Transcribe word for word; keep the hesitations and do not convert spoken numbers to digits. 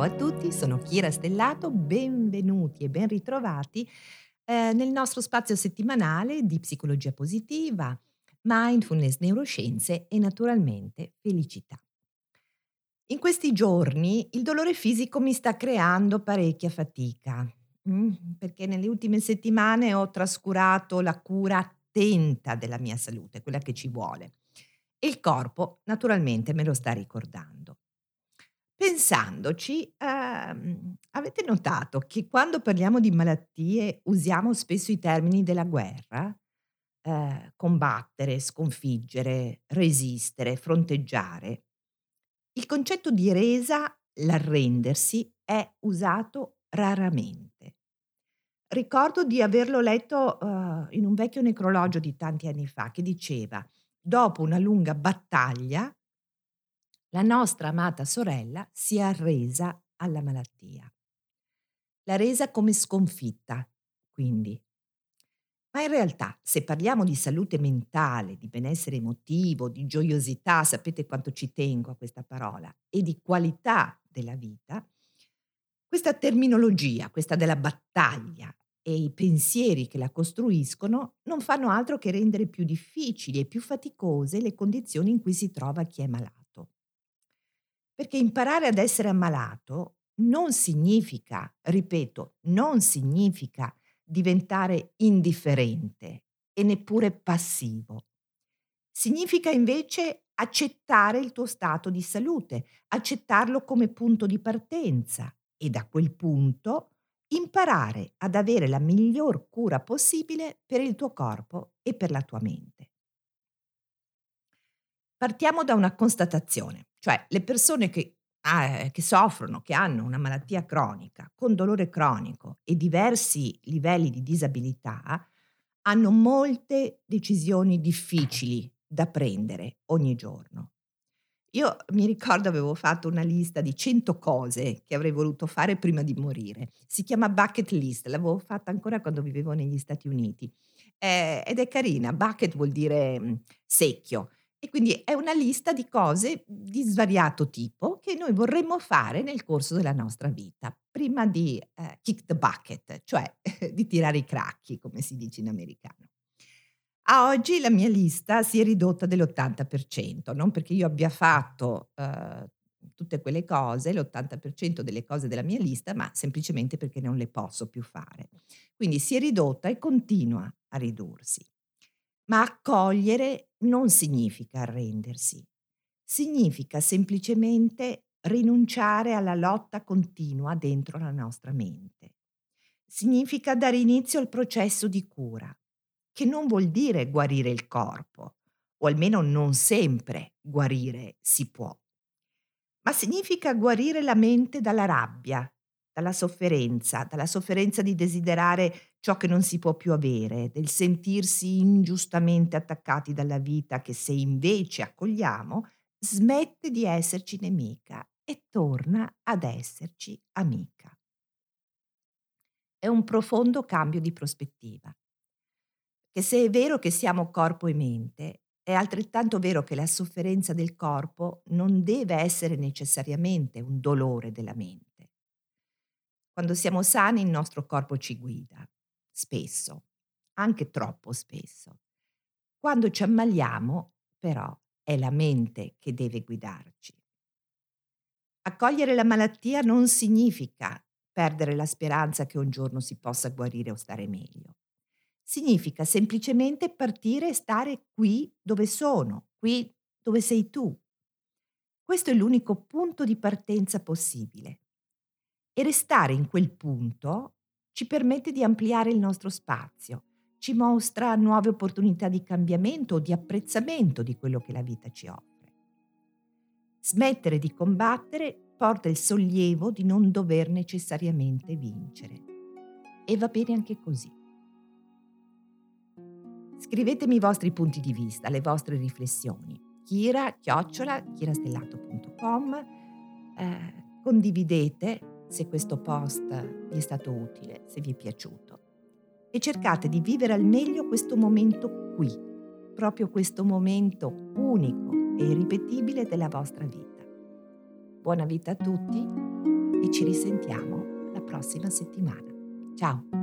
Ciao a tutti, sono Kira Stellato, benvenuti e ben ritrovati eh, nel nostro spazio settimanale di psicologia positiva, mindfulness, neuroscienze e naturalmente felicità. In questi giorni il dolore fisico mi sta creando parecchia fatica, mh, perché nelle ultime settimane ho trascurato la cura attenta della mia salute, quella che ci vuole, e il corpo naturalmente me lo sta ricordando. Pensandoci, ehm, avete notato che quando parliamo di malattie usiamo spesso i termini della guerra? Eh, combattere, sconfiggere, resistere, fronteggiare. Il concetto di resa, l'arrendersi, è usato raramente. Ricordo di averlo letto eh, in un vecchio necrologio di tanti anni fa che diceva: dopo una lunga battaglia, la nostra amata sorella si è arresa alla malattia. La resa come sconfitta, quindi. Ma in realtà, se parliamo di salute mentale, di benessere emotivo, di gioiosità, sapete quanto ci tengo a questa parola, e di qualità della vita, questa terminologia, questa della battaglia e i pensieri che la costruiscono non fanno altro che rendere più difficili e più faticose le condizioni in cui si trova chi è malato. Perché imparare ad essere ammalato non significa, ripeto, non significa diventare indifferente e neppure passivo. Significa invece accettare il tuo stato di salute, accettarlo come punto di partenza e da quel punto imparare ad avere la miglior cura possibile per il tuo corpo e per la tua mente. Partiamo da una constatazione. Cioè, le persone che, eh, che soffrono, che hanno una malattia cronica, con dolore cronico e diversi livelli di disabilità, hanno molte decisioni difficili da prendere ogni giorno. Io mi ricordo avevo fatto una lista di cento cose che avrei voluto fare prima di morire. Si chiama bucket list, l'avevo fatta ancora quando vivevo negli Stati Uniti. Eh, ed è carina, bucket vuol dire mh, secchio. E quindi è una lista di cose di svariato tipo che noi vorremmo fare nel corso della nostra vita, prima di eh, kick the bucket, cioè di tirare i cracchi, come si dice in americano. A oggi la mia lista si è ridotta dell'ottanta per cento, non perché io abbia fatto eh, tutte quelle cose, l'ottanta per cento delle cose della mia lista, ma semplicemente perché non le posso più fare. Quindi si è ridotta e continua a ridursi. Ma accogliere non significa arrendersi, significa semplicemente rinunciare alla lotta continua dentro la nostra mente. Significa dare inizio al processo di cura, che non vuol dire guarire il corpo, o almeno non sempre guarire si può, ma significa guarire la mente dalla rabbia, dalla sofferenza, dalla sofferenza di desiderare ciò che non si può più avere, del sentirsi ingiustamente attaccati dalla vita che, se invece accogliamo, smette di esserci nemica e torna ad esserci amica. È un profondo cambio di prospettiva. Che se è vero che siamo corpo e mente, è altrettanto vero che la sofferenza del corpo non deve essere necessariamente un dolore della mente. Quando siamo sani il nostro corpo ci guida, spesso, anche troppo spesso. Quando ci ammaliamo, però, è la mente che deve guidarci. Accogliere la malattia non significa perdere la speranza che un giorno si possa guarire o stare meglio. Significa semplicemente partire e stare qui dove sono, qui dove sei tu. Questo è l'unico punto di partenza possibile. E restare in quel punto ci permette di ampliare il nostro spazio, ci mostra nuove opportunità di cambiamento o di apprezzamento di quello che la vita ci offre. Smettere di combattere porta il sollievo di non dover necessariamente vincere. E va bene anche così. Scrivetemi i vostri punti di vista, le vostre riflessioni. Kira, chiocciola, kirastellato punto com. eh, Condividete se questo post vi è stato utile, se vi è piaciuto. E cercate di vivere al meglio questo momento qui, proprio questo momento unico e irripetibile della vostra vita. Buona vita a tutti. e ci risentiamo la prossima settimana. Ciao!